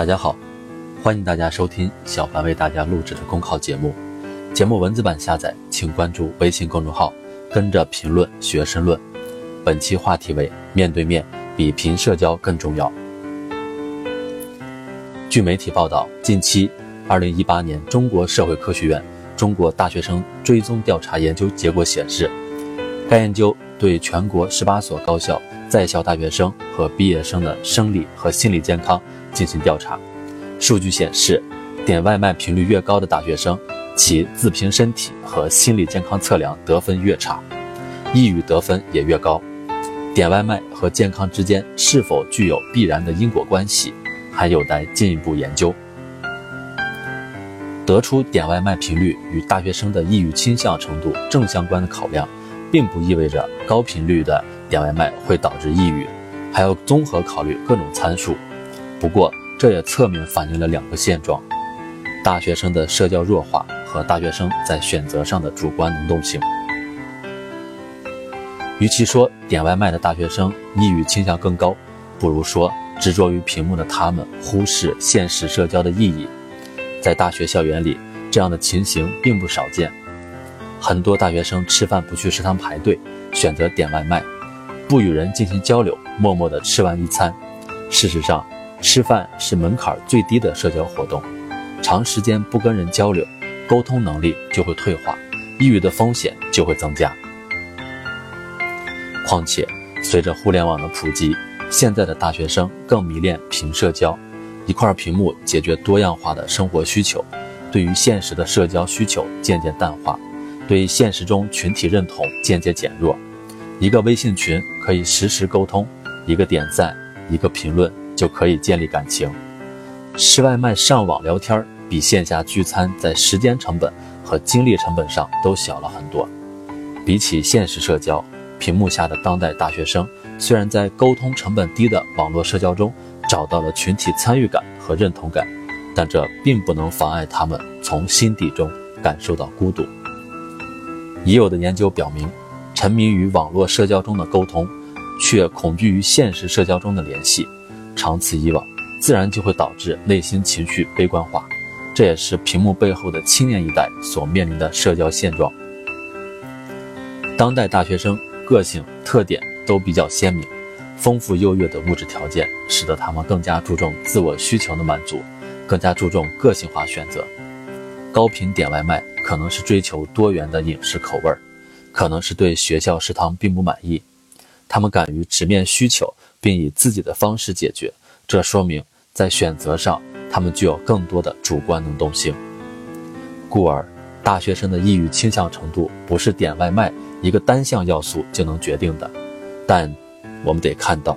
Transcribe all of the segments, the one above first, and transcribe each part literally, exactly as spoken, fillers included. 大家好，欢迎大家收听小凡为大家录制的公考节目。节目文字版下载请关注微信公众号跟着评论学申论。本期话题为面对面比拼社交更重要。据媒体报道，近期二零一八年中国社会科学院中国大学生追踪调查研究结果显示，该研究对全国十八所高校在校大学生和毕业生的生理和心理健康进行调查。数据显示，点外卖频率越高的大学生，其自评身体和心理健康测量得分越差，抑郁得分也越高。点外卖和健康之间是否具有必然的因果关系，还有待进一步研究。得出点外卖频率与大学生的抑郁倾向程度正相关的考量，并不意味着高频率的点外卖会导致抑郁，还要综合考虑各种参数。不过，这也侧面反映了两个现状：大学生的社交弱化和大学生在选择上的主观能动性。与其说点外卖的大学生抑郁倾向更高，不如说执着于屏幕的他们忽视现实社交的意义。在大学校园里，这样的情形并不少见。很多大学生吃饭不去食堂排队，选择点外卖，不与人进行交流，默默地吃完一餐。事实上，吃饭是门槛最低的社交活动，长时间不跟人交流，沟通能力就会退化，抑郁的风险就会增加。况且，随着互联网的普及，现在的大学生更迷恋屏社交，一块屏幕解决多样化的生活需求，对于现实的社交需求渐渐淡化，对现实中群体认同渐渐减弱。一个微信群可以实时沟通，一个点赞，一个评论就可以建立感情。吃外卖上网聊天比线下聚餐在时间成本和精力成本上都小了很多。比起现实社交，屏幕下的当代大学生虽然在沟通成本低的网络社交中找到了群体参与感和认同感，但这并不能妨碍他们从心底中感受到孤独。已有的研究表明，沉迷于网络社交中的沟通，却恐惧于现实社交中的联系，长此以往，自然就会导致内心情绪悲观化。这也是屏幕背后的青年一代所面临的社交现状。当代大学生个性特点都比较鲜明，丰富优越的物质条件使得他们更加注重自我需求的满足，更加注重个性化选择。高频点外卖可能是追求多元的饮食口味，可能是对学校食堂并不满意，他们敢于直面需求并以自己的方式解决，这说明在选择上他们具有更多的主观能动性。故而，大学生的抑郁倾向程度不是点外卖一个单项要素就能决定的，但我们得看到，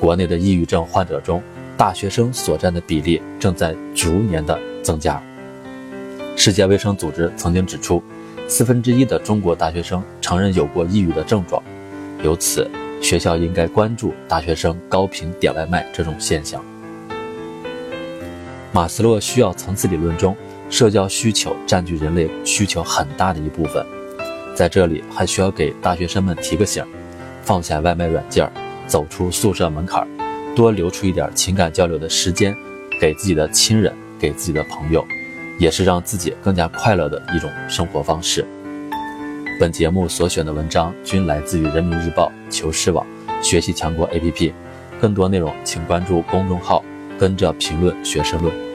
国内的抑郁症患者中，大学生所占的比例正在逐年的增加。世界卫生组织曾经指出，四分之一的中国大学生承认有过抑郁的症状，由此学校应该关注大学生高频点外卖这种现象。马斯洛需要层次理论中，社交需求占据人类需求很大的一部分。在这里还需要给大学生们提个醒，放下外卖软件，走出宿舍门槛，多留出一点情感交流的时间，给自己的亲人，给自己的朋友，也是让自己更加快乐的一种生活方式。本节目所选的文章均来自于人民日报、求是网、学习强国 A P P。 更多内容请关注公众号跟着评论学申论。